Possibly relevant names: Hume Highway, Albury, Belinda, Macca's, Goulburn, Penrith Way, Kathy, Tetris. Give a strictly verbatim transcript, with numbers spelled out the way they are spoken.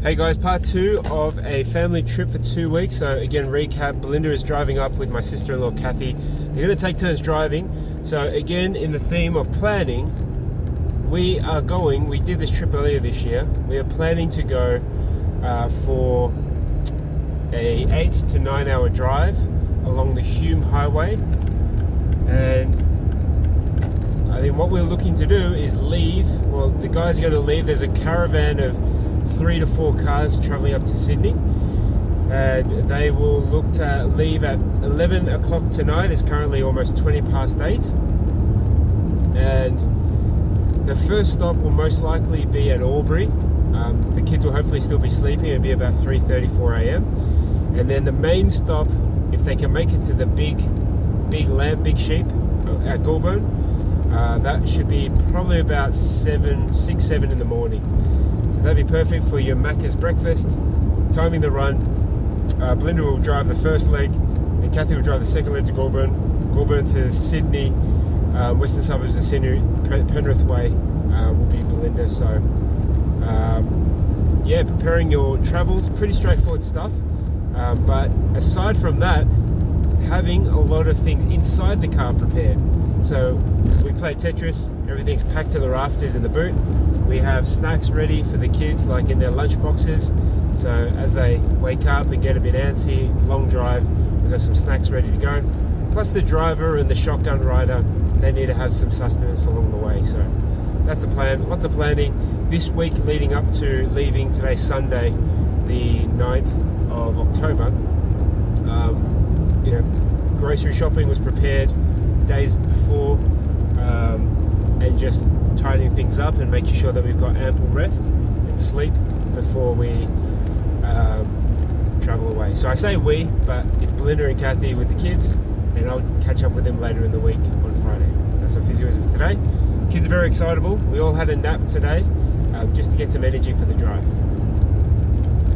Hey guys, part two of a family trip for two weeks. So again, recap, Belinda is driving up with my sister-in-law, Kathy. They're gonna take turns driving. So again, in the theme of planning, we are going, we did this trip earlier this year. We are planning to go uh, for a eight to nine hour drive along the Hume Highway. And I think what we're looking to do is leave, well, the guys are gonna leave. There's a caravan of three to four cars traveling up to Sydney, and they will look to leave at eleven o'clock tonight. It's currently almost twenty past eight, and the first stop will most likely be at Albury. Um, the kids will hopefully still be sleeping. It'll be about three thirty, four a m and then the main stop, if they can make it to the big big lamb big sheep at Goulburn, uh, that should be probably about seven six seven in the morning. So that'd be perfect for your Macca's breakfast. Timing the run, uh, Belinda will drive the first leg and Kathy will drive the second leg to Goulburn. Goulburn to Sydney, uh, western suburbs of Sydney, Penrith Way uh, will be Belinda. So um, yeah, preparing your travels, pretty straightforward stuff. Um, but aside from that, having a lot of things inside the car prepared. So we play Tetris, everything's packed to the rafters in the boot. We have snacks ready for the kids, like in their lunch boxes. So as they wake up and get a bit antsy, long drive, we've got some snacks ready to go. Plus the driver and the shotgun rider, they need to have some sustenance along the way. So that's the plan, lots of planning. This week leading up to leaving, today, Sunday, the ninth of October, um, you know, grocery shopping was prepared days before, um, and just tidying things up and making sure that we've got ample rest and sleep before we um, travel away. So I say we, but it's Belinda and Kathy with the kids, and I'll catch up with them later in the week on Friday. That's our physio for today. Kids are very excitable. We all had a nap today um, just to get some energy for the drive.